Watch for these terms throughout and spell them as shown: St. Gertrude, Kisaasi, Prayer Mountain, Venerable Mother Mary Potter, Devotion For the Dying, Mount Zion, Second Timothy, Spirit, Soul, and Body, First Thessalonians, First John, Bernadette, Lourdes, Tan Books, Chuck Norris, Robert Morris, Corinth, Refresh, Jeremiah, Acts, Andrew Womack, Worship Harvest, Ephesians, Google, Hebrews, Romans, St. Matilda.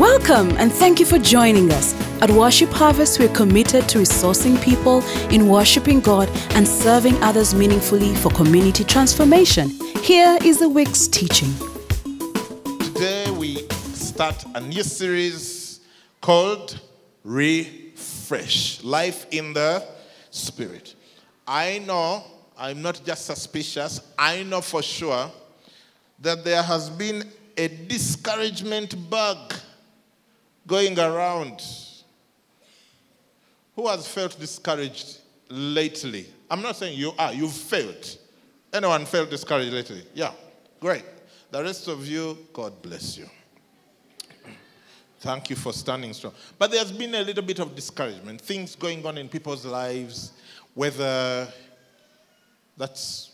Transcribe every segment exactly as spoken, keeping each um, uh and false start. Welcome and thank you for joining us. At Worship Harvest, we're committed to resourcing people in worshiping God and serving others meaningfully for community transformation. Here is the week's teaching. Today we start a new series called Refresh, Life in the Spirit. I know, I'm not just suspicious, I know for sure that there has been a discouragement bug going around. Who has felt discouraged lately? I'm not saying you are, you've felt. Anyone felt discouraged lately? Yeah, great. The rest of you, God bless you. Thank you for standing strong. But there's been a little bit of discouragement, things going on in people's lives, whether that's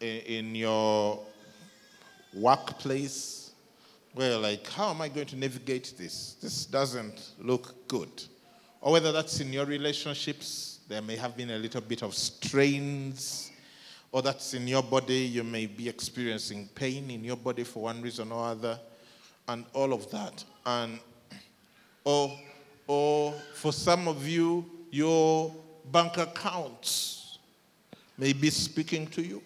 in your workplace, where you're like, how am I going to navigate this? This doesn't look good. Or whether that's in your relationships, there may have been a little bit of strains, or that's in your body, you may be experiencing pain in your body for one reason or other, and all of that. And or, or for some of you, your bank accounts may be speaking to you.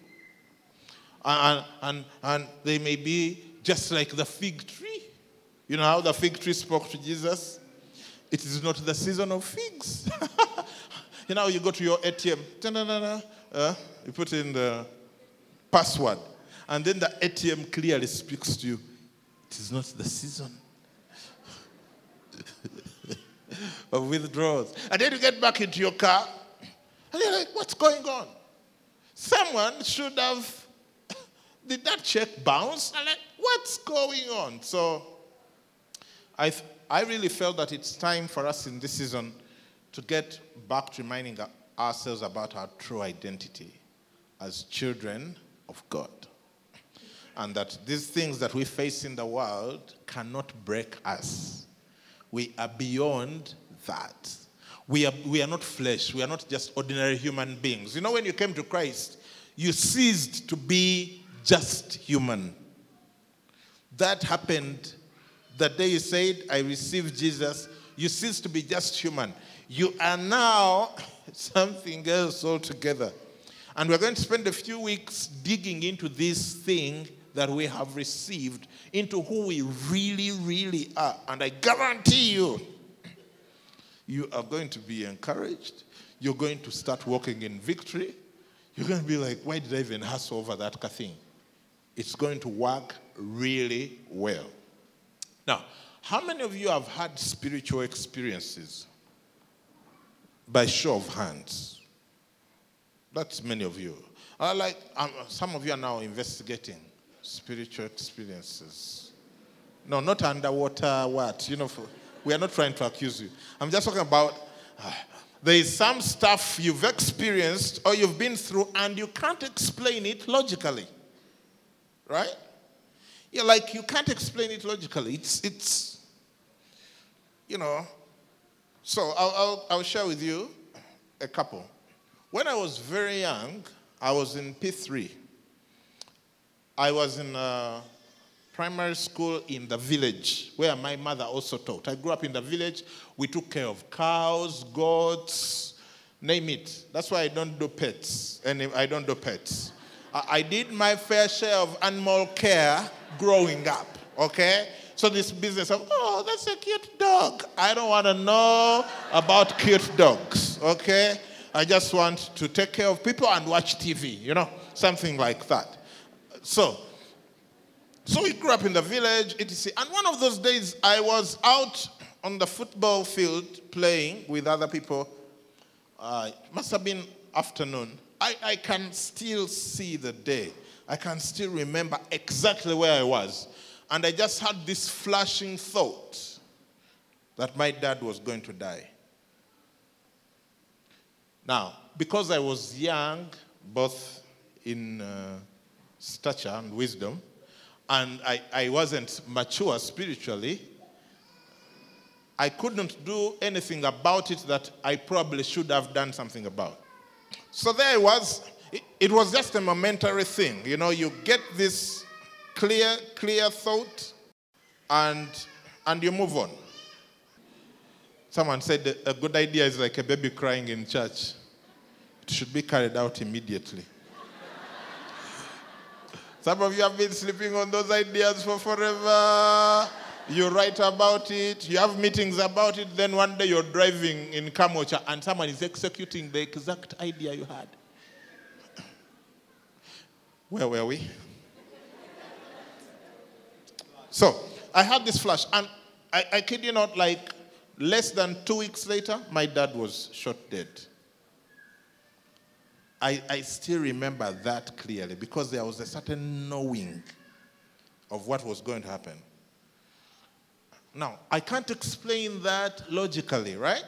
And, and, and they may be just like the fig tree. You know how the fig tree spoke to Jesus? It is not the season of figs. You know, you go to your A T M, uh, you put in the password, and then the A T M clearly speaks to you. It is not the season of withdrawals. And then you get back into your car, and you're like, what's going on? Someone should have, did that check bounce? I'm like, what's going on? So I I really felt that it's time for us in this season to get back to reminding ourselves about our true identity as children of God. And that these things that we face in the world cannot break us. We are beyond that. We are, we are not flesh. We are not just ordinary human beings. You know, when you came to Christ, you ceased to be just human. That happened the day you said, I received Jesus. You cease to be just human. You are now something else altogether. And we're going to spend a few weeks digging into this thing that we have received, into who we really, really are. And I guarantee you, you are going to be encouraged. You're going to start walking in victory. You're going to be like, why did I even hustle over that thing? It's going to work really well. Now, how many of you have had spiritual experiences? By show of hands. That's many of you. I like um, some of you are now investigating spiritual experiences. No, not underwater what? You know, for, we are not trying to accuse you. I'm just talking about uh, there is some stuff you've experienced or you've been through and you can't explain it logically. Right? You're like, you can't explain it logically. It's, it's you know. So I'll, I'll, I'll share with you a couple. When I was very young, I was in P three. I was in a primary school in the village where my mother also taught. I grew up in the village. We took care of cows, goats, name it. That's why I don't do pets. And I don't do pets. I did my fair share of animal care growing up, okay? So this business of, oh, that's a cute dog. I don't want to know about cute dogs, okay? I just want to take care of people and watch T V, you know, something like that. So, so we grew up in the village, et cetera. And one of those days, I was out on the football field playing with other people. Uh, it must have been afternoon. I, I can still see the day. I can still remember exactly where I was. And I just had this flashing thought that my dad was going to die. Now, because I was young, both in uh, stature and wisdom, and I, I wasn't mature spiritually, I couldn't do anything about it that I probably should have done something about. So there it was. It, it was just a momentary thing. You know, you get this clear, clear thought, and and you move on. Someone said a good idea is like a baby crying in church. It should be carried out immediately. Some of you have been sleeping on those ideas for forever. You write about it. You have meetings about it. Then one day you're driving in Kamocha and someone is executing the exact idea you had. Where were we? So, I had this flash. And I, I kid you not, like less than two weeks later, my dad was shot dead. I, I still remember that clearly because there was a certain knowing of what was going to happen. Now, I can't explain that logically, right?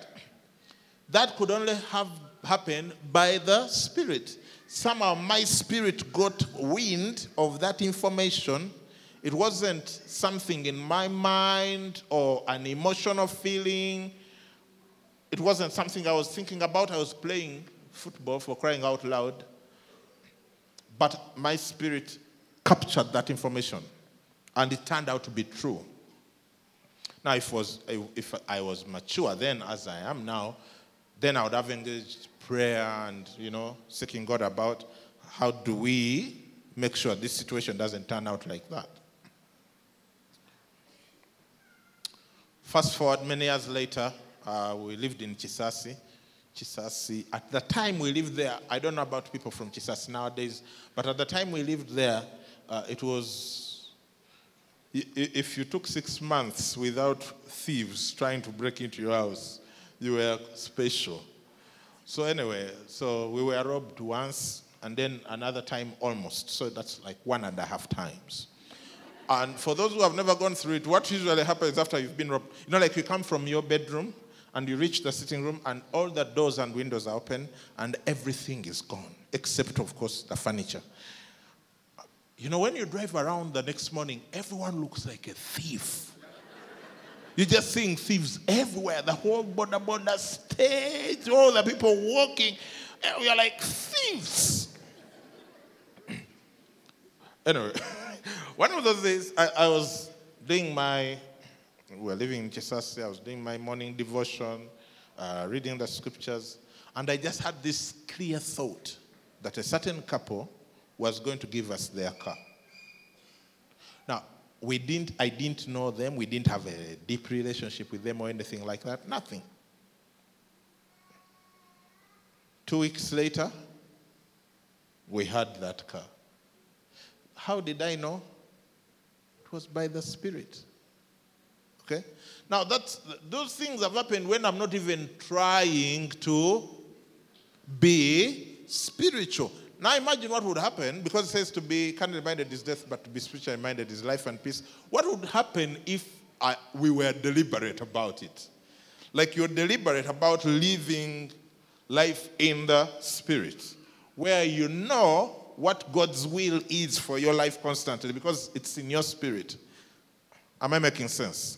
That could only have happened by the Spirit. Somehow my spirit got wind of that information. It wasn't something in my mind or an emotional feeling. It wasn't something I was thinking about. I was playing football, for crying out loud. But my spirit captured that information, and it turned out to be true. Now, if, was, if I was mature then, as I am now, then I would have engaged prayer and, you know, seeking God about how do we make sure this situation doesn't turn out like that. Fast forward many years later, uh, we lived in Kisaasi. Kisaasi. At the time we lived there, I don't know about people from Kisaasi nowadays, but at the time we lived there, uh, it was, if you took six months without thieves trying to break into your house, you were special. So anyway, so we were robbed once and then another time almost. So that's like one and a half times. And for those who have never gone through it, what usually happens after you've been robbed, you know, like you come from your bedroom, and you reach the sitting room, and all the doors and windows are open, and everything is gone, except, of course, the furniture. You know, when you drive around the next morning, everyone looks like a thief. You're just seeing thieves everywhere, the whole border, border stage, all the people walking. We are like thieves. Anyway, one of those days, I, I was doing my... We were living in Kisaasi. I was doing my morning devotion, uh, reading the scriptures, and I just had this clear thought that a certain couple was going to give us their car. Now, we didn't. I didn't know them. We didn't have a deep relationship with them or anything like that. Nothing. Two weeks later, we had that car. How did I know? It was by the Spirit. Okay. Now, that's, those things have happened when I'm not even trying to be spiritual. Now, imagine what would happen, because it says to be carnally minded is death, but to be spiritually minded is life and peace. What would happen if I, we were deliberate about it? Like you're deliberate about living life in the Spirit, where you know what God's will is for your life constantly, because it's in your spirit. Am I making sense?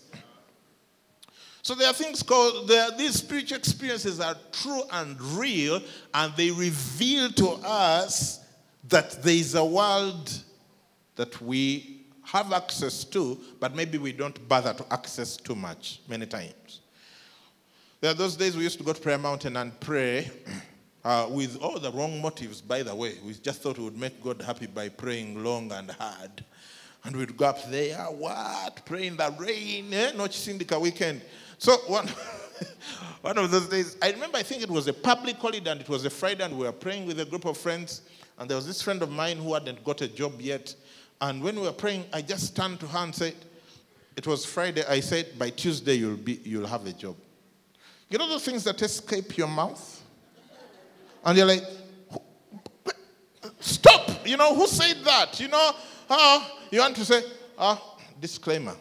So there are things called, there are, these spiritual experiences are true and real, and they reveal to us that there is a world that we have access to, but maybe we don't bother to access too much many times. There are those days we used to go to Prayer Mountain and pray uh, with all the wrong motives, by the way. We just thought we would make God happy by praying long and hard. And we'd go up there, what? Pray in the rain, eh? Not Sindika weekend. So one, one of those days, I remember I think it was a public holiday and it was a Friday and we were praying with a group of friends and there was this friend of mine who hadn't got a job yet. And when we were praying, I just turned to her and said, it was Friday, I said, by Tuesday you'll be, you'll have a job. You know those things that escape your mouth? And you're like, stop! You know, who said that? You know, ah, uh, you want to say, ah, uh, disclaimer.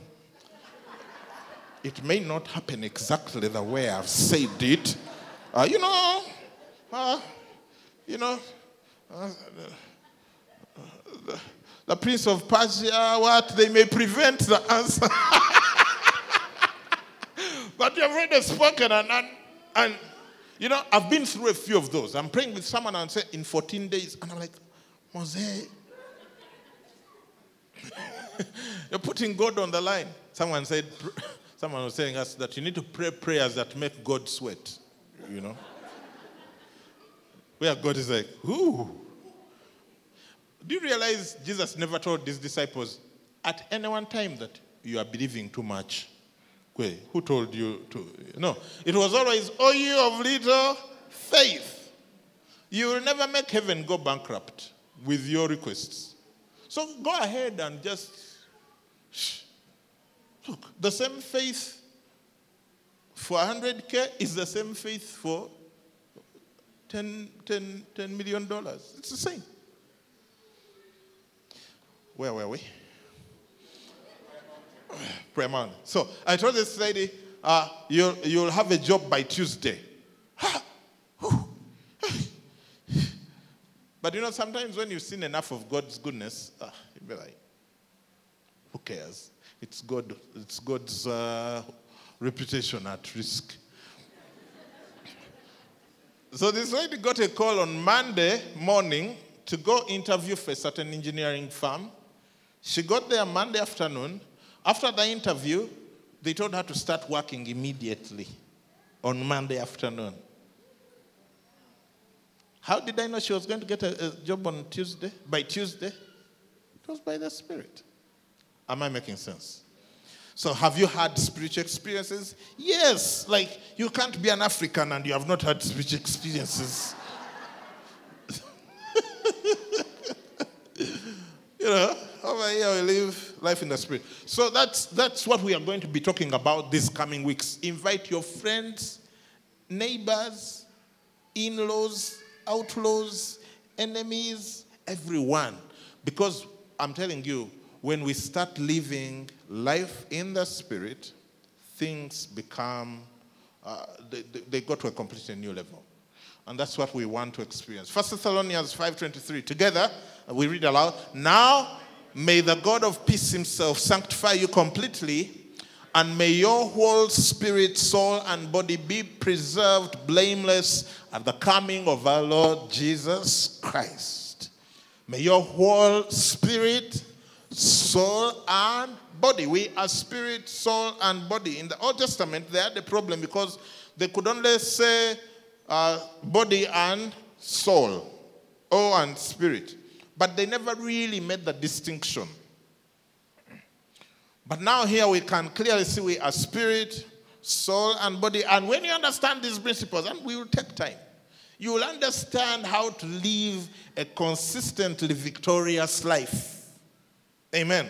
It may not happen exactly the way I've said it. Uh, you know, uh, you know, uh, the, the, the Prince of Persia, what? They may prevent the answer. But you've already spoken and, and, and, you know, I've been through a few of those. I'm praying with someone and say, in fourteen days, and I'm like, Mose, you're putting God on the line. Someone said, Someone was telling us that you need to pray prayers that make God sweat, you know. Where God is like, ooh. Do you realize Jesus never told his disciples at any one time that you are believing too much? Wait, who told you to? No. It was always, oh, you of little faith. You will never make heaven go bankrupt with your requests. So go ahead and just, shh. Look, the same faith for one hundred K is the same faith for ten million dollars. It's the same. Where were we? Prayer Mountain. So I told this lady, uh, you'll, you'll have a job by Tuesday. But you know, sometimes when you've seen enough of God's goodness, uh, you'll be like, who cares? It's God. It's God's uh, reputation at risk. So this lady got a call on Monday morning to go interview for a certain engineering firm. She got there Monday afternoon. After the interview, they told her to start working immediately on Monday afternoon. How did I know she was going to get a, a job on Tuesday? By Tuesday? It was by the Spirit. Am I making sense? So have you had spiritual experiences? Yes. Like, you can't be an African and you have not had spiritual experiences. You know, over here we live life in the Spirit. So that's that's what we are going to be talking about these coming weeks. Invite your friends, neighbors, in-laws, outlaws, enemies, everyone. Because I'm telling you, when we start living life in the Spirit, things become, uh, they, they go to a completely new level. And that's what we want to experience. First Thessalonians five twenty-three, together, we read aloud, now may the God of peace himself sanctify you completely, and may your whole spirit, soul, and body be preserved blameless at the coming of our Lord Jesus Christ. May your whole spirit, soul, and body. We are spirit, soul, and body. In the Old Testament, they had a problem because they could only say uh, body and soul, oh, and spirit. But they never really made the distinction. But now here we can clearly see we are spirit, soul, and body. And when you understand these principles, and we will take time, you will understand how to live a consistently victorious life. Amen.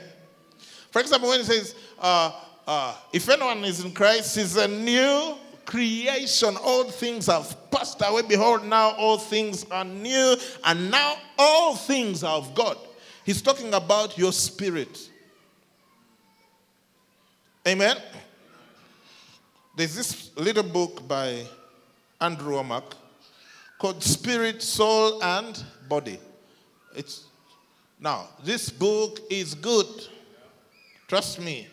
For example, when it says, uh, uh, if anyone is in Christ, he's a new creation. All things have passed away. Behold, now all things are new. And now all things are of God. He's talking about your spirit. Amen. There's this little book by Andrew Womack called Spirit, Soul, and Body. It's Now, this book is good. Trust me.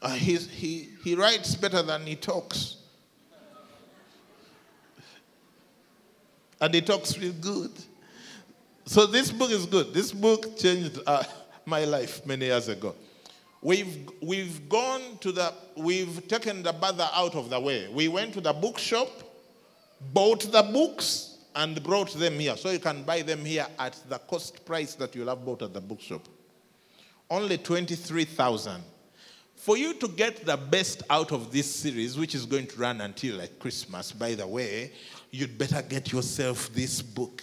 Uh, he, he, he writes better than he talks. And he talks real good. So this book is good. This book changed uh, my life many years ago. We've, we've gone to the, we've taken the bother out of the way. We went to the bookshop, bought the books, and brought them here. So you can buy them here at the cost price that you'll have bought at the bookshop. Only twenty-three thousand dollars. For you to get the best out of this series, which is going to run until like Christmas, by the way, you'd better get yourself this book.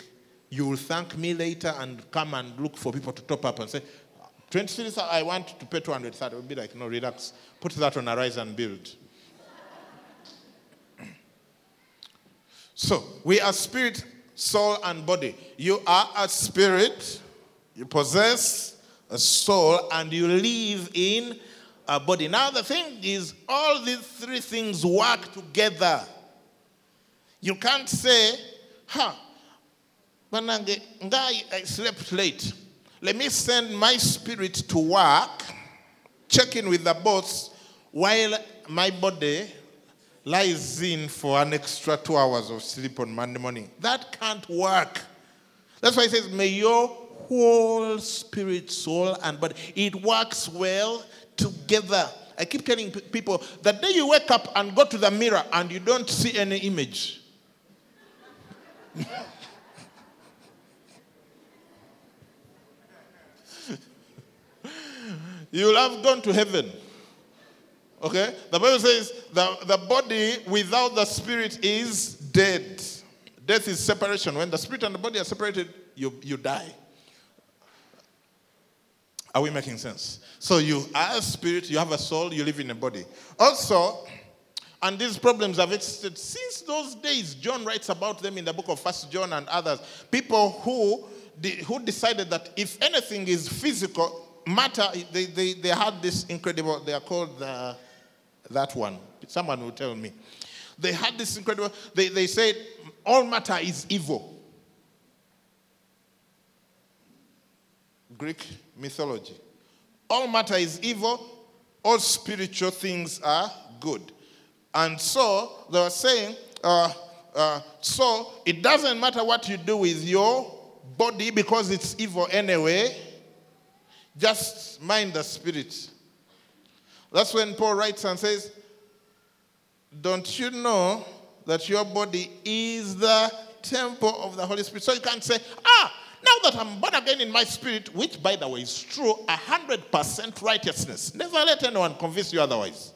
You will thank me later and come and look for people to top up and say, twenty-three thousand dollars, I want to pay two hundred thirty dollars. It would be like, no, relax. Put that on Arise and Build. So, we are spirit, soul, and body. You are a spirit, you possess a soul, and you live in a body. Now, the thing is, all these three things work together. You can't say, huh, I slept late. Let me send my spirit to work, check in with the boss, while my body lies in for an extra two hours of sleep on Monday morning. That can't work. That's why it says, may your whole spirit, soul, and body. It works well together. I I keep telling people, the day you wake up and go to the mirror and you don't see any image. You'll have gone to heaven. Okay? The Bible says the, the body without the spirit is dead. Death is separation. When the spirit and the body are separated, you, you die. Are we making sense? So you are a spirit, you have a soul, you live in a body. Also, and these problems have existed since those days. John writes about them in the book of First John and others. People who, who decided that if anything is physical matter, they, they, they had this incredible, they are called the, that one. Someone will tell me. They had this incredible, they, they said, all matter is evil. Greek mythology. All matter is evil. All spiritual things are good. And so, they were saying, uh, uh, so it doesn't matter what you do with your body because it's evil anyway. Just mind the spirit. That's when Paul writes and says, don't you know that your body is the temple of the Holy Spirit? So you can't say, ah, now that I'm born again in my spirit, which, by the way, is true, one hundred percent righteousness. Never let anyone convince you otherwise.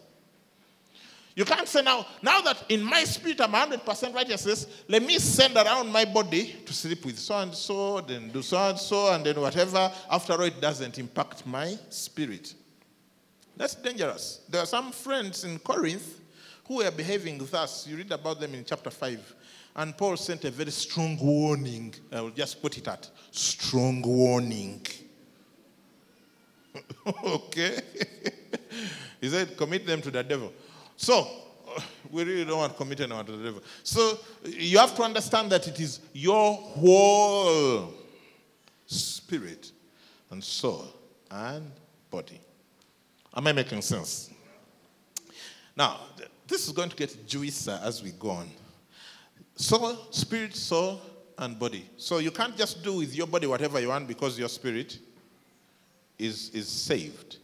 You can't say, now, now that in my spirit I'm one hundred percent righteousness, let me send around my body to sleep with so-and-so, then do so-and-so, and then whatever. After all, it doesn't impact my spirit. That's dangerous. There are some friends in Corinth who were behaving thus. You read about them in chapter five. And Paul sent a very strong warning. I will just put it at strong warning. Okay? He said, commit them to the devil. So, we really don't want to commit anyone to the devil. So, you have to understand that it is your whole spirit and soul and body. Am I making sense? Now, this is going to get juicier as we go on. Soul, spirit, soul, and body. So, you can't just do with your body whatever you want because your spirit is, is saved.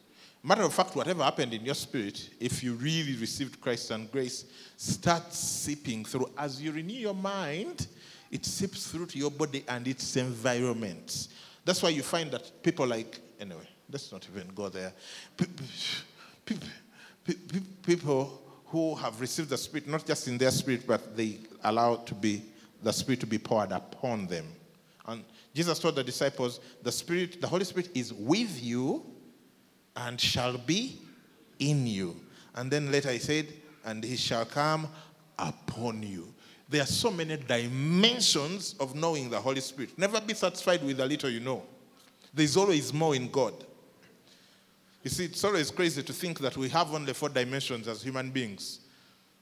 Matter of fact, whatever happened in your spirit, if you really received Christ and grace, starts seeping through. As you renew your mind, it seeps through to your body and its environment. That's why you find that people like, anyway, let's not even go there. People who have received the Spirit, not just in their spirit, but they allow to be the Spirit to be poured upon them. And Jesus told the disciples, the Spirit, the Holy Spirit is with you, and shall be in you. And then later he said, and he shall come upon you. There are so many dimensions of knowing the Holy Spirit. Never be satisfied with the little you know. There's always more in God. You see, it's always crazy to think that we have only four dimensions as human beings.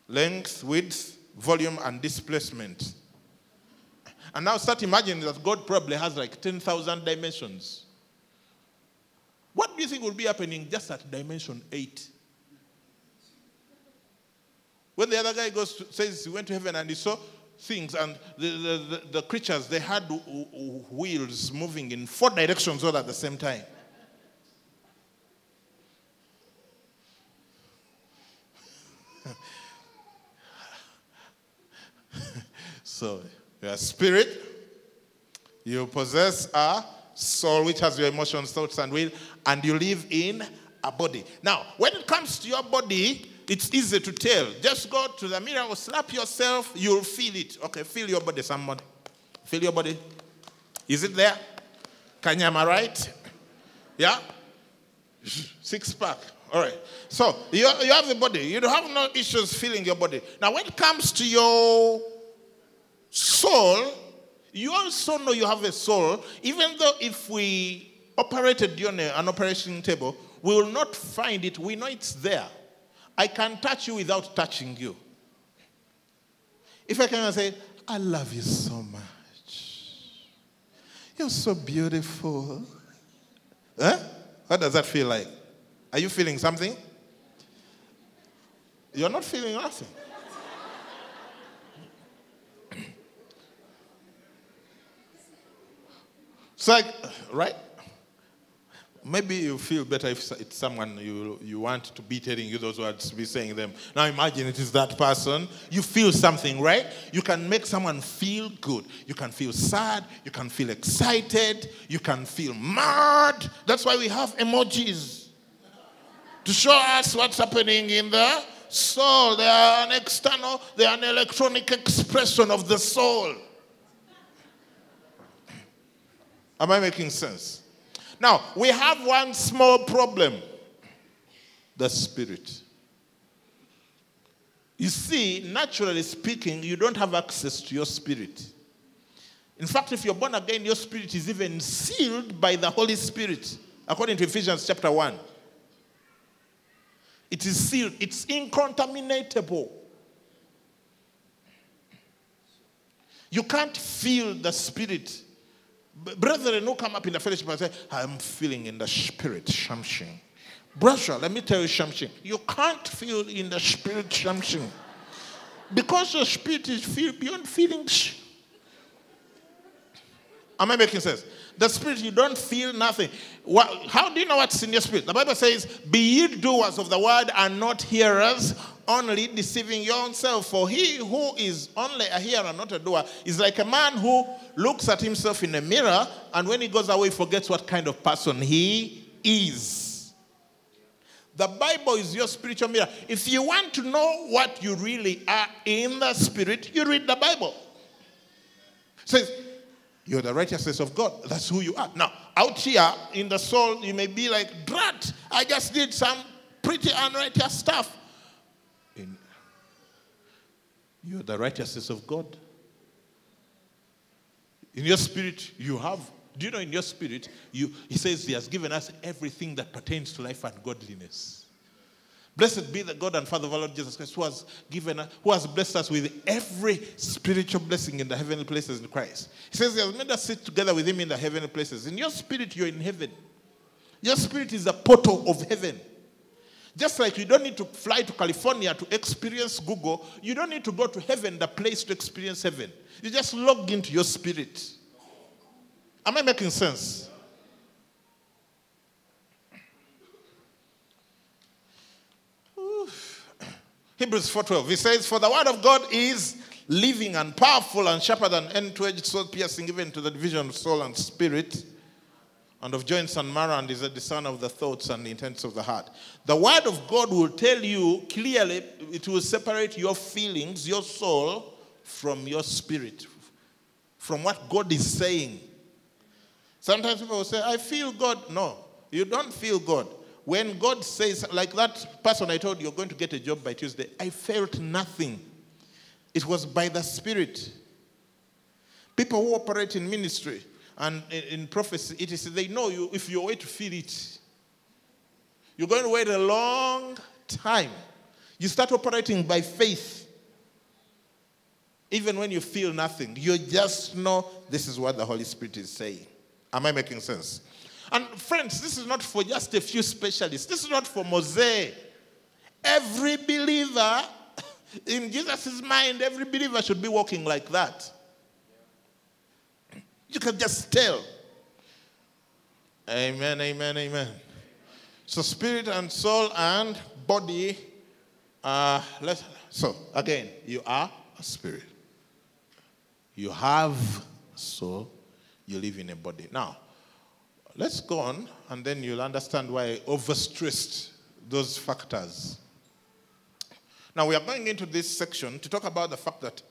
Length, width, volume, and displacement. And now start imagining that God probably has like ten thousand dimensions. What do you think will be happening just at dimension eight? When the other guy goes to, says he went to heaven and he saw things and the, the, the, the creatures, they had wheels moving in four directions all at the same time. So, your spirit, you possess a soul, which has your emotions, thoughts, and will, and you live in a body. Now, when it comes to your body, it's easy to tell. Just go to the mirror or slap yourself, you'll feel it. Okay, feel your body, someone. Feel your body. Is it there? Can you, am I right? Yeah? Six pack. All right. So, you, you have the body. You don't have no issues feeling your body. Now, when it comes to your soul, you also know you have a soul, even though if we operated on an operation table, we will not find it. We know it's there. I can touch you without touching you. If I can say, I love you so much. You're so beautiful. Huh? What does that feel like? Are you feeling something? You're not feeling nothing. It's like, right? Maybe you feel better if it's someone you you want to be telling you those words, to be saying them. Now imagine it is that person. You feel something, right? You can make someone feel good. You can feel sad. You can feel excited. You can feel mad. That's why we have emojis. To show us what's happening in the soul. They are an external, they are an electronic expression of the soul. Am I making sense? Now, we have one small problem. The spirit. You see, naturally speaking, you don't have access to your spirit. In fact, if you're born again, your spirit is even sealed by the Holy Spirit. According to Ephesians chapter one. It is sealed. It's incontaminatable. You can't feel the spirit. Brethren who come up in the fellowship and say, I'm feeling in the spirit, shamshing. Brother, let me tell you something. You can't feel in the spirit, shamshing. Because your spirit is feel beyond feelings. Am I making sense? The spirit, you don't feel nothing. How do you know what's in your spirit? The Bible says, be ye doers of the word and not hearers, only deceiving your own self. For he who is only a hearer, not a doer, is like a man who looks at himself in a mirror, and when he goes away, forgets what kind of person he is. The Bible is your spiritual mirror. If you want to know what you really are in the spirit, you read the Bible. It says, you're the righteousness of God. That's who you are. Now, out here in the soul, you may be like, drat, I just did some pretty unrighteous stuff. In, you're the righteousness of God. In your spirit, you have. Do you know in your spirit, you, he says he has given us everything that pertains to life and godliness. Blessed be the God and Father of our Lord Jesus Christ, who has given, who has blessed us with every spiritual blessing in the heavenly places in Christ. He says he has made us sit together with him in the heavenly places. In your spirit, you're in heaven. Your spirit is a portal of heaven. Just like you don't need to fly to California to experience Google, you don't need to go to heaven, the place to experience heaven. You just log into your spirit. Am I making sense? Oof. Hebrews four twelve, he says, for the word of God is living and powerful and sharper than any two-edged sword, piercing even to the division of soul and spirit, and of joints and marrow, and is a discerner of the thoughts and the intents of the heart. The word of God will tell you clearly, it will separate your feelings, your soul, from your spirit, from what God is saying. Sometimes people will say, I feel God. No, you don't feel God. When God says, like that person I told you, you're going to get a job by Tuesday, I felt nothing. It was by the Spirit. People who operate in ministry, and in prophecy, it is they know you if you wait to feel it. You're going to wait a long time. You start operating by faith. Even when you feel nothing, you just know this is what the Holy Spirit is saying. Am I making sense? And friends, this is not for just a few specialists. This is not for Mosaic. Every believer, in Jesus' mind, every believer should be walking like that. You can just tell. Amen, amen, amen. So spirit and soul and body. Uh, let's, so again, you are a spirit. You have soul. You live in a body. Now, let's go on and then you'll understand why I overstressed those factors. Now, we are going into this section to talk about the fact that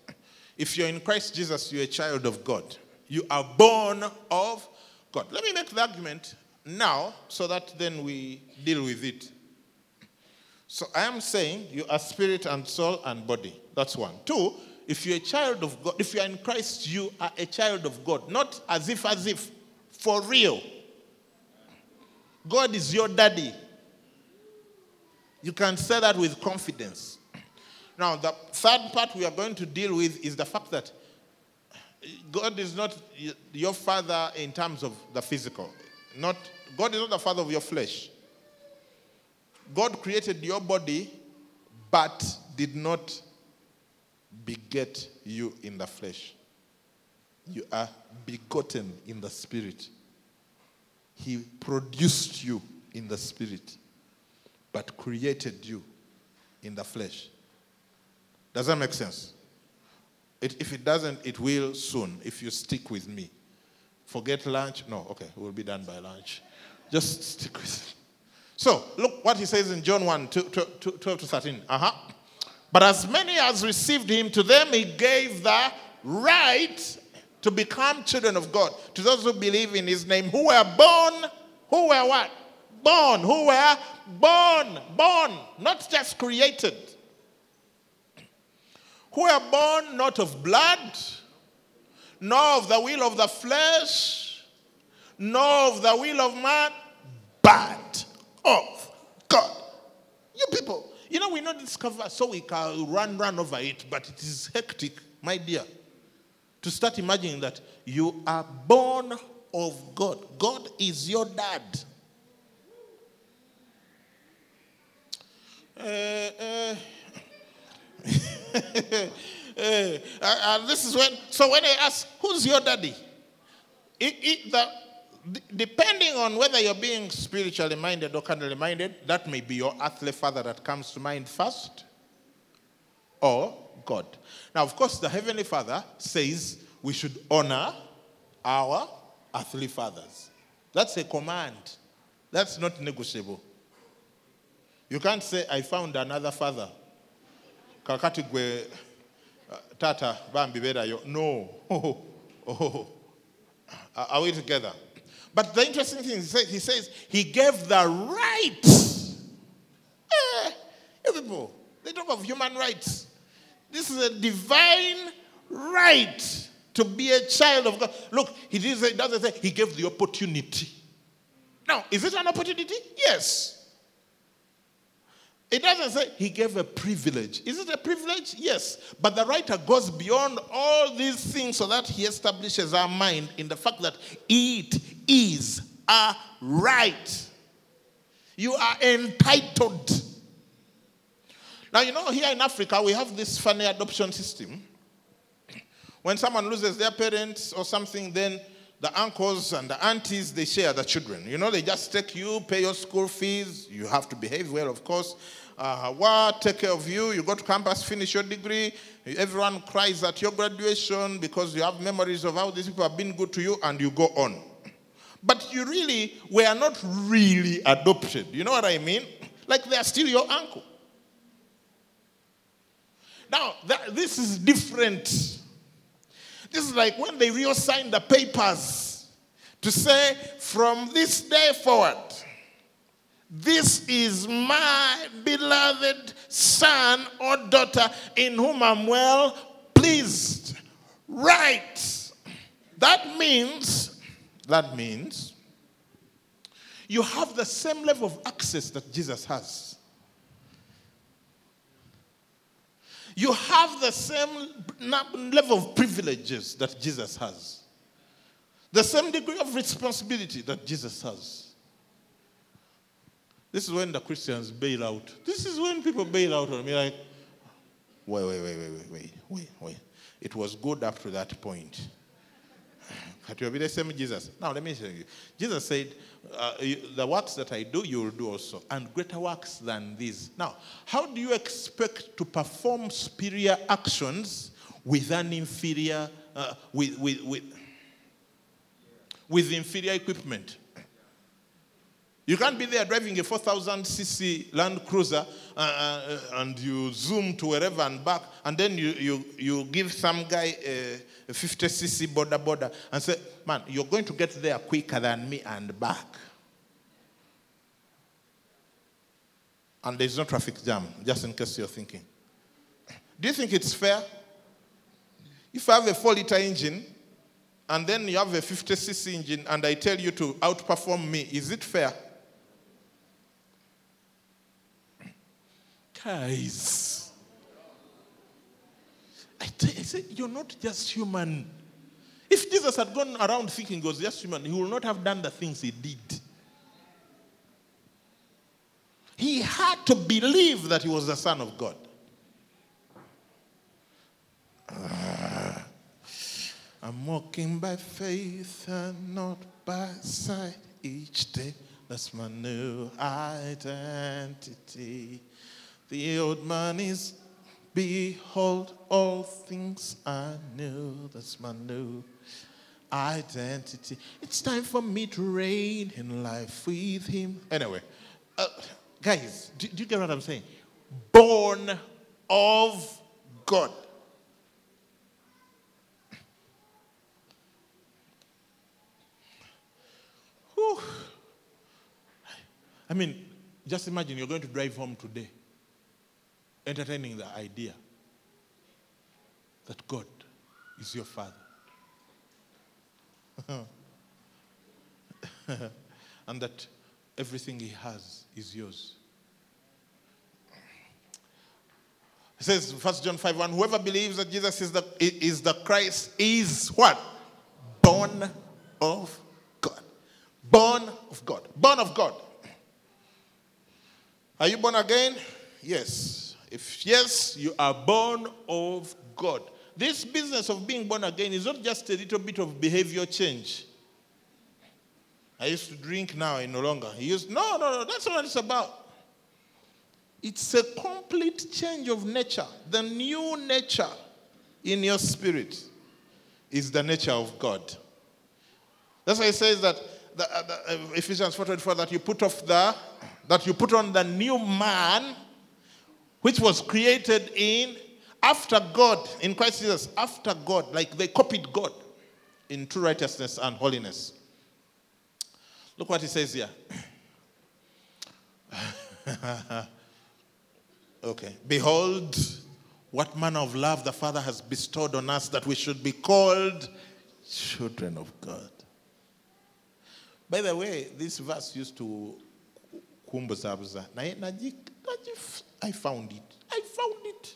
if you're in Christ Jesus, you're a child of God. You are born of God. Let me make the argument now so that then we deal with it. So I am saying you are spirit and soul and body. That's one. Two, if you're a child of God, if you are in Christ, you are a child of God. Not as if, as if, for real. God is your daddy. You can say that with confidence. Now, the third part we are going to deal with is the fact that God is not your father in terms of the physical. Not God is not the father of your flesh. God created your body, but did not beget you in the flesh. You are begotten in the spirit. He produced you in the spirit, but created you in the flesh. Does that make sense? It, if it doesn't, it will soon, if you stick with me. Forget lunch. No, okay, we'll be done by lunch. Just stick with me. So, look what he says in John one, twelve to thirteen. Uh-huh. But as many as received him, to them he gave the right to become children of God. To those who believe in his name, who were born, who were what? Born, who were born, born, not just created. Who were born not of blood, nor of the will of the flesh, nor of the will of man, but of God. You people, you know, we not discover, so we can run, run over it, but it is hectic, my dear, to start imagining that you are born of God. God is your dad. Uh, uh. uh, uh, this is when, so when I ask, who's your daddy? It, it, the, d- depending on whether you're being spiritually minded or carnally minded, that may be your earthly father that comes to mind first, or God. Now, of course, the Heavenly Father says we should honor our earthly fathers. That's a command. That's not negotiable. You can't say, I found another father. Kakatigwe tata bambi bedayo. No. Oh, oh. Are we together? But the interesting thing is, he says he gave the right. Eh, you people, they talk of human rights. This is a divine right to be a child of God. Look, he didn't say, doesn't say he gave the opportunity. Now, is it an opportunity? Yes. It doesn't say he gave a privilege. Is it a privilege? Yes. But the writer goes beyond all these things so that he establishes our mind in the fact that it is a right. You are entitled. Now, you know, here in Africa, we have this funny adoption system. When someone loses their parents or something, then the uncles and the aunties, they share the children. You know, they just take you, pay your school fees. You have to behave well, of course. Uh, what? Take care of you. You go to campus, finish your degree. Everyone cries at your graduation because you have memories of how these people have been good to you, and you go on. But you really, we are not really adopted. You know what I mean? Like they are still your uncle. Now, that, this is different. This is like when they re-sign the papers to say, from this day forward, this is my beloved son or daughter in whom I'm well pleased. Right. That means, that means you have the same level of access that Jesus has. You have the same level of privileges that Jesus has. The same degree of responsibility that Jesus has. This is when the Christians bail out. This is when people bail out on me like, wait, wait, wait, wait, wait, wait, wait, wait. It was good up to that point. But you'll be the same Jesus. Now, let me tell you. Jesus said, uh, the works that I do, you will do also, and greater works than these. Now, how do you expect to perform superior actions with an inferior, uh, with, with, with, with inferior equipment? You can't be there driving a four thousand cc Land Cruiser uh, and you zoom to wherever and back, and then you you, you give some guy a, a fifty cc border border and say, man, you're going to get there quicker than me and back. And there's no traffic jam, just in case you're thinking. Do you think it's fair? If I have a four-liter engine, and then you have a fifty cc engine, and I tell you to outperform me, is it fair? Guys, I, t- I say, you're not just human. If Jesus had gone around thinking he was just human, he would not have done the things he did. He had to believe that he was the Son of God. Uh, I'm walking by faith and not by sight. each day. That's my new identity. The old man is, behold, all things are new. That's my new identity. It's time for me to reign in life with him. Anyway, uh, guys, do, do you get what I'm saying? Born of God. Whew. I mean, just imagine you're going to drive home today, entertaining the idea that God is your father. And that everything he has is yours. It says, First John five one, whoever believes that Jesus is the, is the Christ is what? Born of God. Born of God. Born of God. Are you born again? Yes. If yes, you are born of God. This business of being born again is not just a little bit of behavior change. I used to drink, now I no longer. I used, no, no, no, that's not what it's about. It's a complete change of nature. The new nature in your spirit is the nature of God. That's why it says that the, the, Ephesians four twenty-four, that you put off the, that you put on the new man, which was created in after God, in Christ Jesus, after God, like they copied God in true righteousness and holiness. Look what he says here. Okay. Behold, what manner of love the Father has bestowed on us, that we should be called children of God. By the way, this verse used to kumbuzabza. I found it. I found it.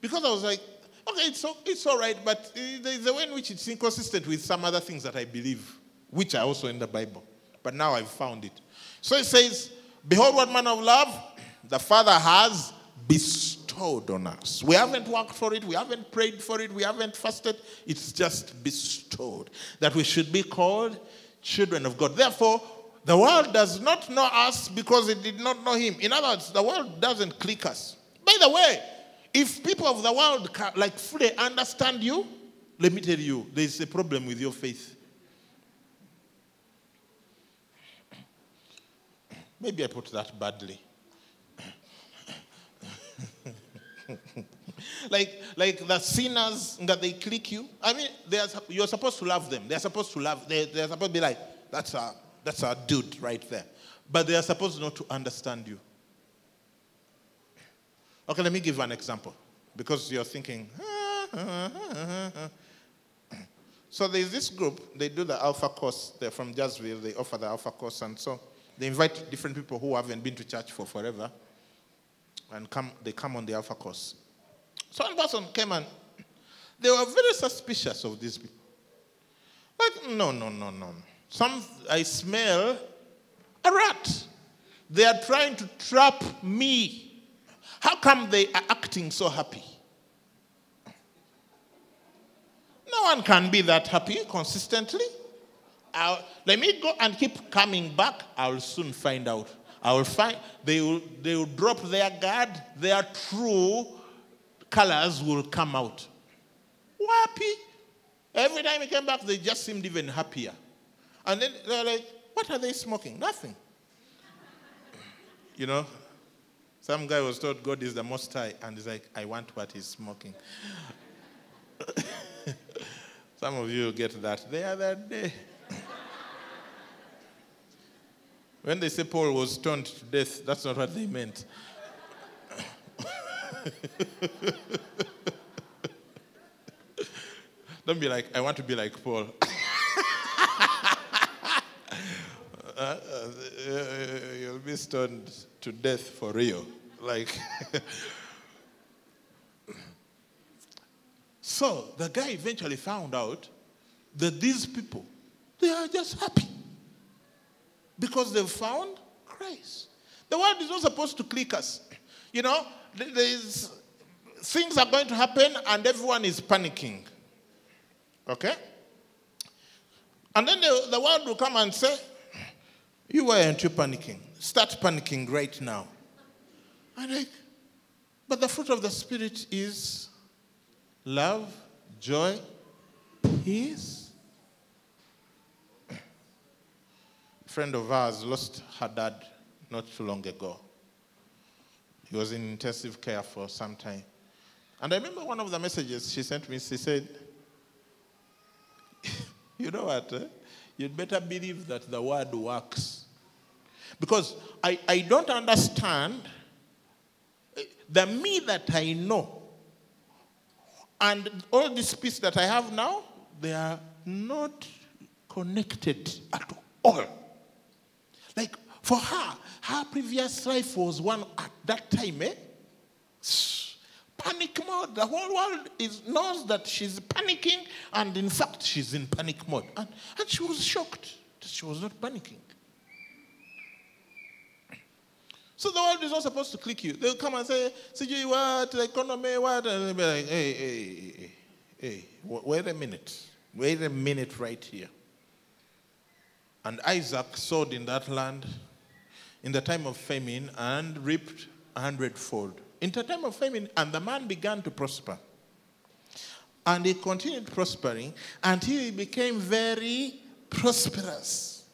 Because I was like, okay, it's all, it's all right, but there's a way in which it's inconsistent with some other things that I believe, which are also in the Bible. But now I've found it. So it says, behold what manner of love the Father has bestowed on us. We haven't worked for it. We haven't prayed for it. We haven't fasted. It's just bestowed. That we should be called children of God. Therefore, the world does not know us because it did not know him. In other words, the world doesn't click us. By the way, if people of the world can, like fully understand you, let me tell you, there is a problem with your faith. Maybe I put that badly. Like, like the sinners that they click you. I mean, they are, you're supposed to love them. They're supposed to love. They, they're supposed to be like, that's our, that's our dude right there. But they are supposed not to understand you. Okay, let me give you an example. Because you're thinking, ah, ah, ah, ah, ah. So there's this group, they do the Alpha course. They're from Jazzville. They offer the Alpha course. And so they invite different people who haven't been to church for forever. And come, they come on the Alpha course. So one person came and they were very suspicious of these people. Like, no, no, no, no. Some, I smell a rat. They are trying to trap me. How come they are acting so happy? No one can be that happy consistently. I'll, let me go and keep coming back. I'll soon find out. I will find. They will. They will drop their guard. Their true colors will come out. Happy. Every time he came back, they just seemed even happier. And then they're like, what are they smoking? Nothing. You know, some guy was told God is the Most High, and he's like, I want what he's smoking. Some of you get that the other day. When they say Paul was stoned to death, that's not what they meant. Don't be like, I want to be like Paul. Uh, uh, you'll be stoned to death for real. Like, so the guy eventually found out that these people, they are just happy because they've found Christ. The world is not supposed to click us. You know, there's, things are going to happen and everyone is panicking. Okay? And then the, the world will come and say, You were into panicking. Start panicking right now. I'm like, but the fruit of the Spirit is love, joy, peace. A friend of ours lost her dad not too long ago. He was in intensive care for some time. And I remember one of the messages she sent me, she said, you know what, eh? You'd better believe that the word works. Because I, I don't understand the me that I know. And all this peace that I have now, they are not connected at all. Like for her, her previous life was one at that time, eh? Panic mode. The whole world is, knows that she's panicking, and in fact, she's in panic mode. And, and she was shocked that she was not panicking. So the world is not supposed to click you. They'll come and say, C J, what, the economy, what? And they'll be like, hey, hey, hey, hey, wait a minute. Wait a minute right here. And Isaac sowed in that land in the time of famine and reaped a hundredfold. In the time of famine, and the man began to prosper. And he continued prospering until he became very prosperous.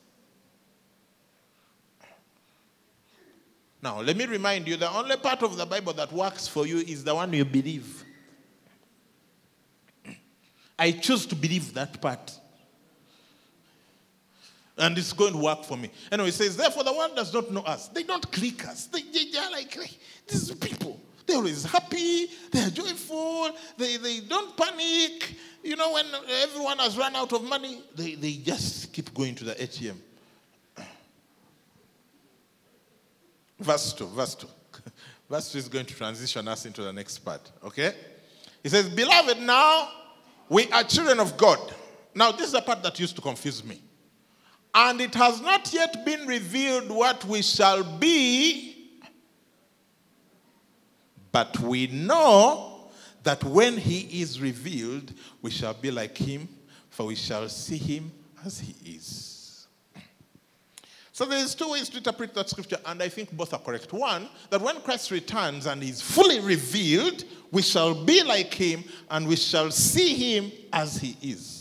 Now, let me remind you, the only part of the Bible that works for you is the one you believe. I choose to believe that part. And it's going to work for me. Anyway, it says, therefore, the world does not know us. They don't click us. They, they are like, like, these people, they're always happy, they're joyful, they, they don't panic. You know, when everyone has run out of money, they, they just keep going to the A T M. Verse two, verse two. Verse two is going to transition us into the next part, okay? It says, beloved, now we are children of God. Now, this is the part that used to confuse me. And it has not yet been revealed what we shall be, but we know that when he is revealed, we shall be like him, for we shall see him as he is. So there's two ways to interpret that scripture, and I think both are correct. One, that when Christ returns and is fully revealed, we shall be like him, and we shall see him as he is.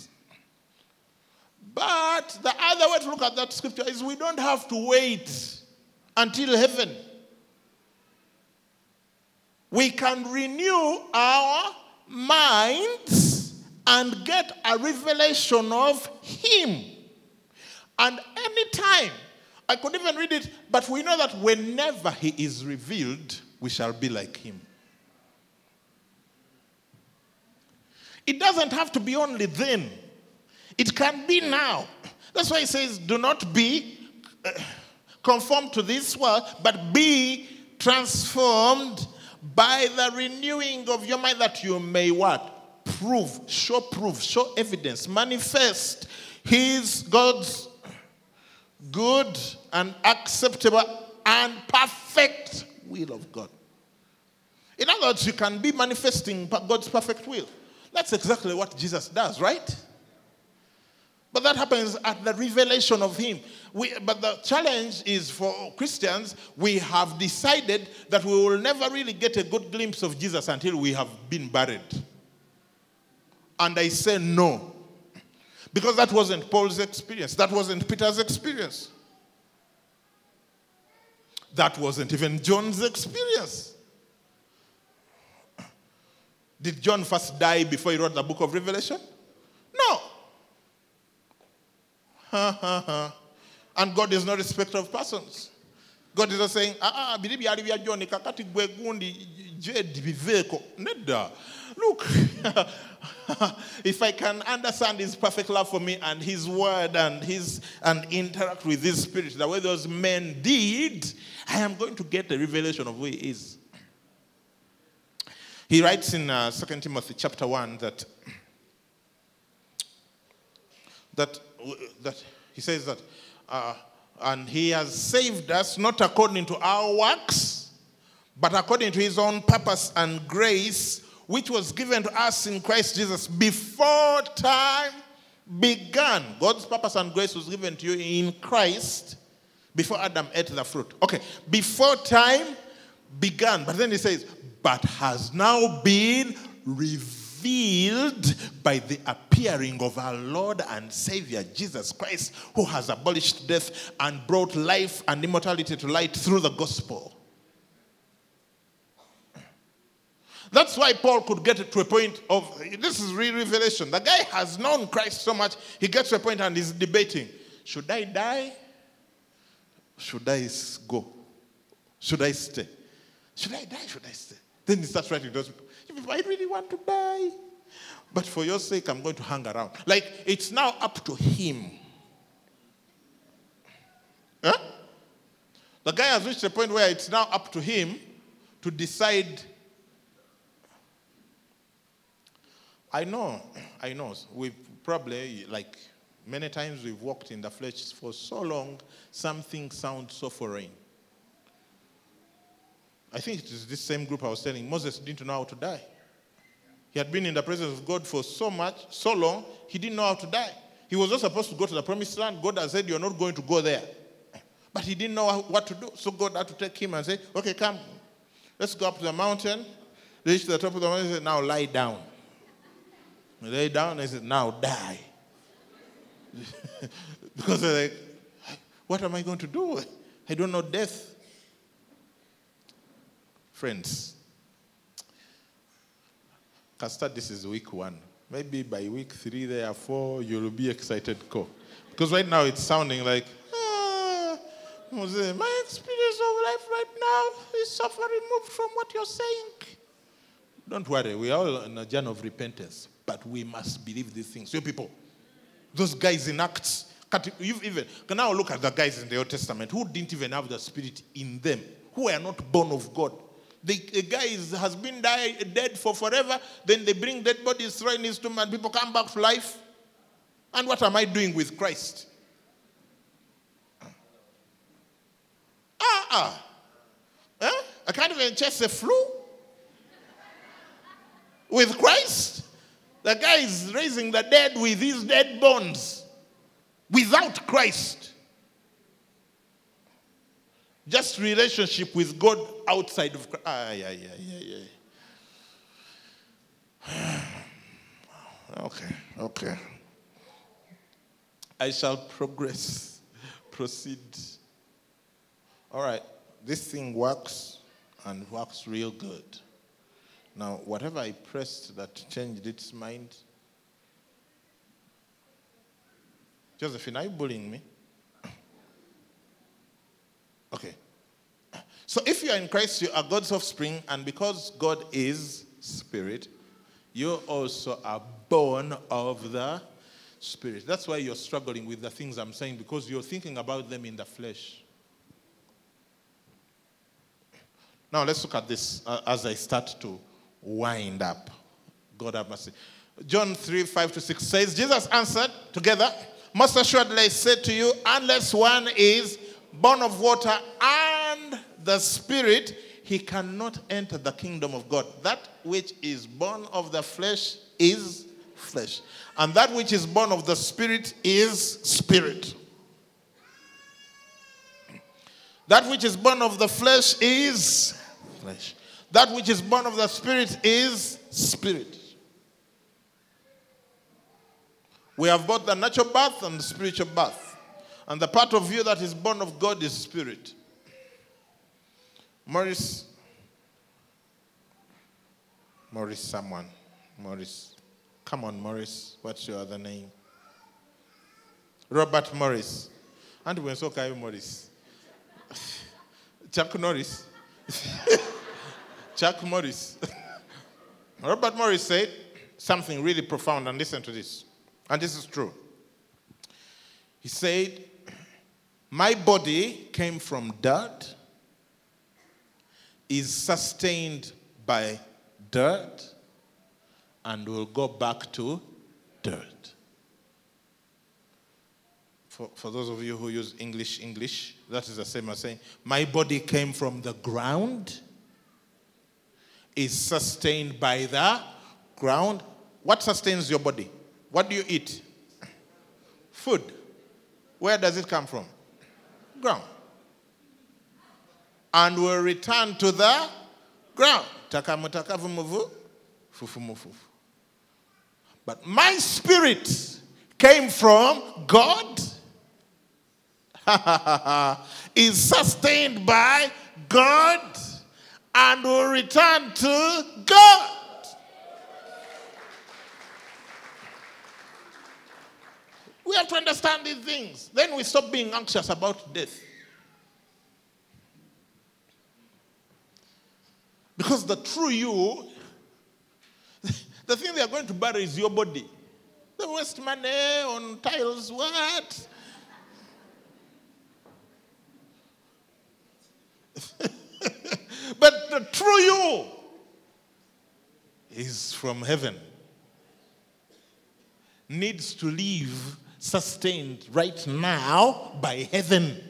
But the other way to look at that scripture is we don't have to wait until heaven. We can renew our minds and get a revelation of him. And any time, I could even read it, but we know that whenever he is revealed, we shall be like him. It doesn't have to be only then. It can be now. That's why it says, do not be conformed to this world, but be transformed by the renewing of your mind that you may what? Prove, show proof, show evidence, manifest his, God's good and acceptable and perfect will of God. In other words, you can be manifesting God's perfect will. That's exactly what Jesus does, right? But that happens at the revelation of him. We, but the challenge is for Christians, we have decided that we will never really get a good glimpse of Jesus until we have been buried. And I say no. Because that wasn't Paul's experience. That wasn't Peter's experience. That wasn't even John's experience. Did John first die before he wrote the book of Revelation? No. Ha, ha, ha. And God is no respecter of persons. God is not saying, ah, believe you are John, kakati gwegundi, jed viveko. Neda. Look, if I can understand his perfect love for me and his word and his and interact with his spirit, the way those men did, I am going to get a revelation of who he is. He writes in uh, Second Timothy chapter one that that That he says that, uh, and he has saved us not according to our works, but according to his own purpose and grace, which was given to us in Christ Jesus before time began. God's purpose and grace was given to you in Christ Before Adam ate the fruit. Okay. Before time began. But then he says, but has now been revealed by the appearing of our Lord and Savior, Jesus Christ, who has abolished death and brought life and immortality to light through the gospel. That's why Paul could get to a point of, this is real revelation. The guy has known Christ so much, he gets to a point and is debating. Should I die? Should I go? Should I stay? Should I die? Should I stay? Then he starts writing those people. I really want to die. But for your sake, I'm going to hang around. Like, it's now up to him. Huh? The guy has reached a point where it's now up to him to decide. I know, I know, we've probably, like many times we've walked in the flesh for so long, something sounds so foreign. I think it is this same group I was telling, Moses didn't know how to die. He had been in the presence of God for so much, so long, he didn't know how to die. He was not supposed to go to the promised land. God had said, you're not going to go there. But he didn't know what to do, so God had to take him and say, okay, come, let's go up to the mountain, reach the top of the mountain, and say, now lie down. He lay down and said, now die. Because they're like, what am I going to do? I don't know death. Friends, Castor, this is week one. Maybe by week three, there, four, you'll be excited. Because right now it's sounding like, ah, my experience of life right now is so far removed from what you're saying. Don't worry, we are all on a journey of repentance. But we must believe these things. You people, those guys in Acts, you've even, now look at the guys in the Old Testament who didn't even have the Spirit in them, who were not born of God. The, the guy has been die, dead for forever, then they bring dead bodies, throw in his tomb, and people come back to life. And what am I doing with Christ? Ah, ah. Huh? I can't even chase the flu with Christ. The guy is raising the dead with his dead bones without Christ. Just relationship with God outside of Christ. Ah, yeah, yeah, yeah, yeah. Okay, okay. I shall progress, proceed. All right, this thing works and works real good. Now, whatever I pressed that changed its mind. Josephine, are you bullying me? Okay. So if you are in Christ, you are God's offspring, and because God is Spirit, you also are born of the Spirit. That's why you're struggling with the things I'm saying, because you're thinking about them in the flesh. Now, let's look at this uh, as I start to wind up. God have mercy. John three, five to six says, Jesus answered together, most assuredly I say to you, unless one is born of water and the Spirit, he cannot enter the kingdom of God. That which is born of the flesh is flesh. And that which is born of the Spirit is spirit. That which is born of the flesh is flesh. That which is born of the Spirit is spirit. We have both the natural birth and the spiritual birth. And the part of you that is born of God is spirit. Morris. Morris someone. Morris. Come on, Morris. What's your other name? Robert Morris. And we saw Kai Morris. Chuck Norris. Chuck Norris. Robert Morris said something really profound, and listen to this. And this is true. He said, my body came from dirt, is sustained by dirt, and will go back to dirt. For, for those of you who use English, English, that is the same as saying, my body came from the ground, is sustained by the ground. What sustains your body? What do you eat? Food. Where does it come from? Ground. and will return to the ground. But my spirit came from God, is sustained by God, and will return to God. We have to understand these things. Then we stop being anxious about death. Because the true you, the thing they are going to bury is your body. They waste money on tiles, what? But the true you is from heaven. Needs to live sustained right now by heaven.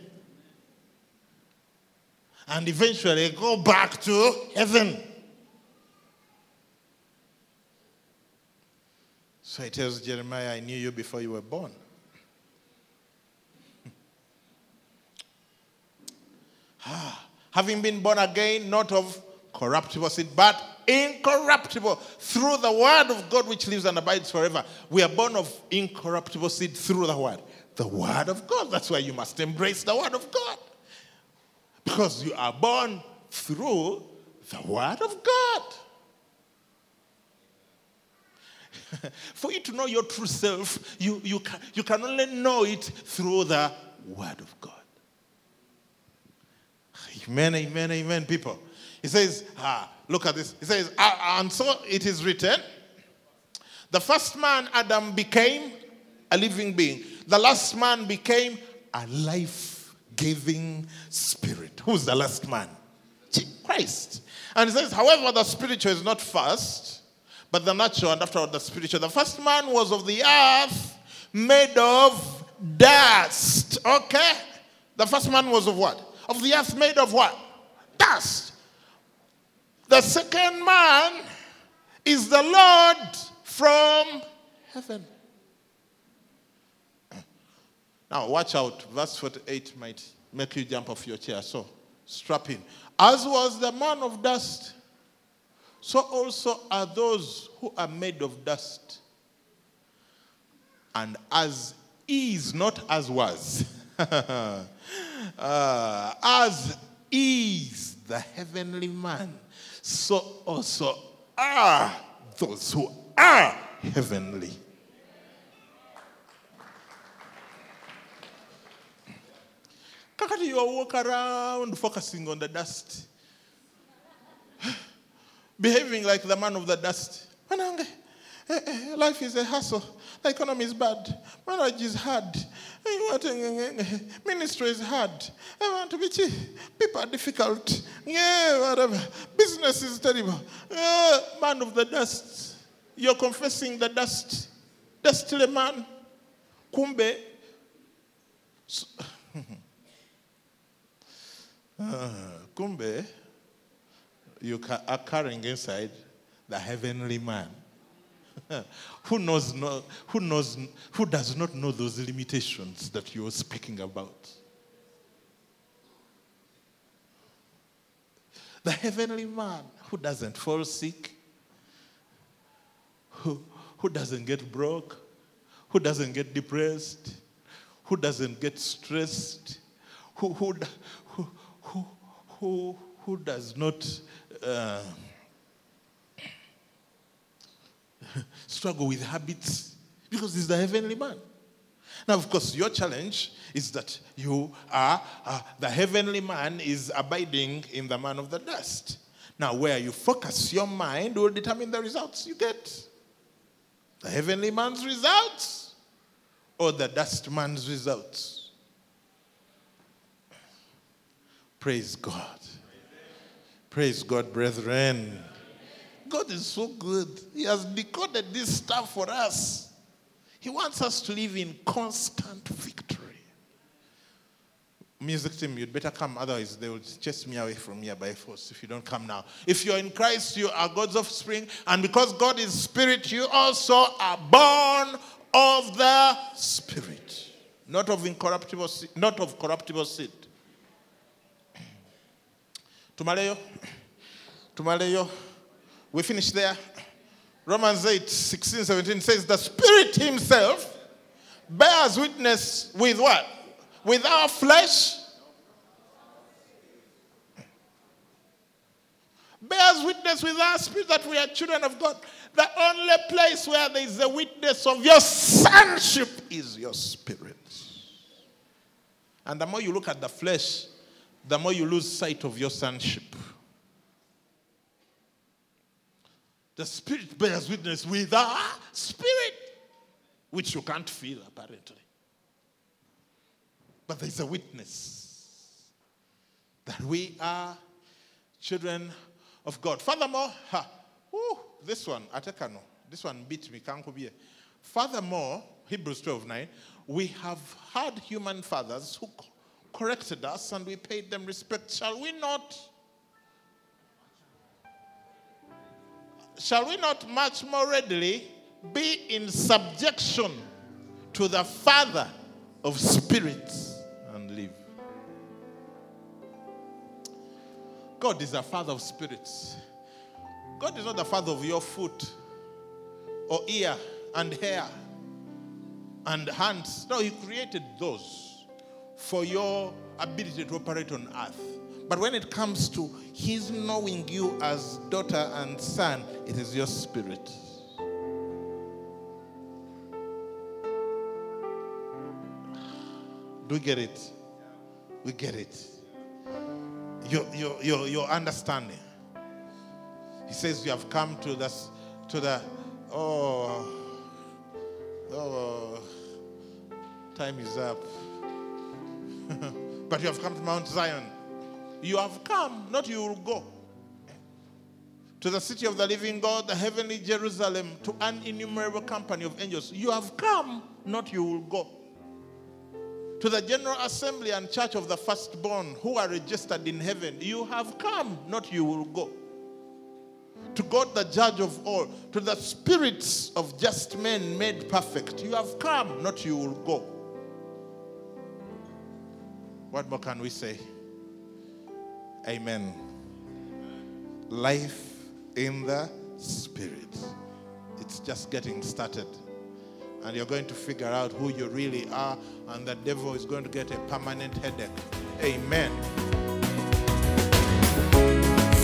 And eventually go back to heaven. So he tells Jeremiah, I knew you before you were born. ah, having been born again, not of corruptible seed, but incorruptible, through the word of God which lives and abides forever. We are born of incorruptible seed through the word. The word of God. That's why you must embrace the word of God. Because you are born through the word of God. For you to know your true self, you, you, can, you can only know it through the word of God. Amen, amen, amen, people. He says, ah, look at this. He says, ah, and so it is written, the first man, Adam, became a living being. The last man became a life giving spirit. Who's the last man? Christ. And it says, however, the spiritual is not first, but the natural, and afterward the spiritual. The first man was of the earth, made of dust. Okay? The first man was of what? Of the earth, made of what? Dust. The second man is the Lord from heaven. Now, watch out. Verse forty-eight might make you jump off your chair. So, strap in. As was the man of dust, so also are those who are made of dust. And as is, not as was. uh, as is the heavenly man, so also are those who are heavenly. Kakati, you walk around focusing on the dust. Behaving like the man of the dust. Life is a hassle. The economy is bad. Marriage is hard. Ministry is hard. I want to be cheap. People are difficult. Yeah, whatever. Business is terrible. Yeah, man of the dust. You're confessing the dust. Dusty man. Kumbe. So, Uh, kumbe, you ca- are carrying inside the heavenly man. who knows no, who knows who does not know those limitations that you're speaking about? The heavenly man who doesn't fall sick, who, who doesn't get broke, who doesn't get depressed, who doesn't get stressed, who who who Who, who, who does not uh, struggle with habits, because he's the heavenly man. Now, of course, your challenge is that you are, uh, the heavenly man is abiding in the man of the dust. Now, where you focus your mind will determine the results you get. The heavenly man's results or the dust man's results. Praise God. Amen. Praise God, brethren. Amen. God is so good. He has decoded this stuff for us. He wants us to live in constant victory. Music team, you'd better come. Otherwise, they will chase me away from here by force if you don't come now. If you're in Christ, you are God's offspring. And because God is spirit, you also are born of the spirit. Not of incorruptible seed. Not of corruptible seed. Tumaleyo. Tumaleyo. We finish there. Romans eight, sixteen, seventeen says, the Spirit himself bears witness with what? With our flesh. Bears witness with our spirit that we are children of God. The only place where there is a witness of your sonship is your spirit. And the more you look at the flesh, the more you lose sight of your sonship. The spirit bears witness with our spirit, which you can't feel apparently. But there's a witness that we are children of God. Furthermore, ha, woo, this one, Atekano, this one beat me. Furthermore, Hebrews twelve nine, we have had human fathers who corrected us and we paid them respect. Shall we not? Shall we not much more readily be in subjection to the Father of spirits and live? God is the Father of spirits. God is not the Father of your foot or ear and hair and hands. No, he created those for your ability to operate on earth. But when it comes to his knowing you as daughter and son, it is your spirit. Do we get it? We get it. Your, your, your, your understanding. He says you have come to the, to the, oh, oh, time is up. But you have come to Mount Zion. You have come, not you will go. To the city of the living God, the heavenly Jerusalem, to an innumerable company of angels. You have come, not you will go. To the general assembly and church of the firstborn who are registered in heaven, you have come, not you will go. To God the judge of all, to the spirits of just men made perfect, you have come, not you will go. What more can we say? Amen. Life in the Spirit. It's just getting started. And you're going to figure out who you really are, and the devil is going to get a permanent headache. Amen.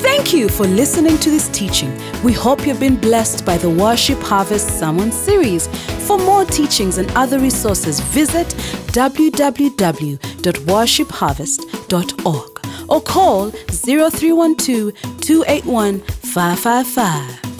Thank you for listening to this teaching. We hope you've been blessed by the Worship Harvest Sermon Series. For more teachings and other resources, visit w w w dot worship harvest dot org or call zero three one two, two eight one, five five five.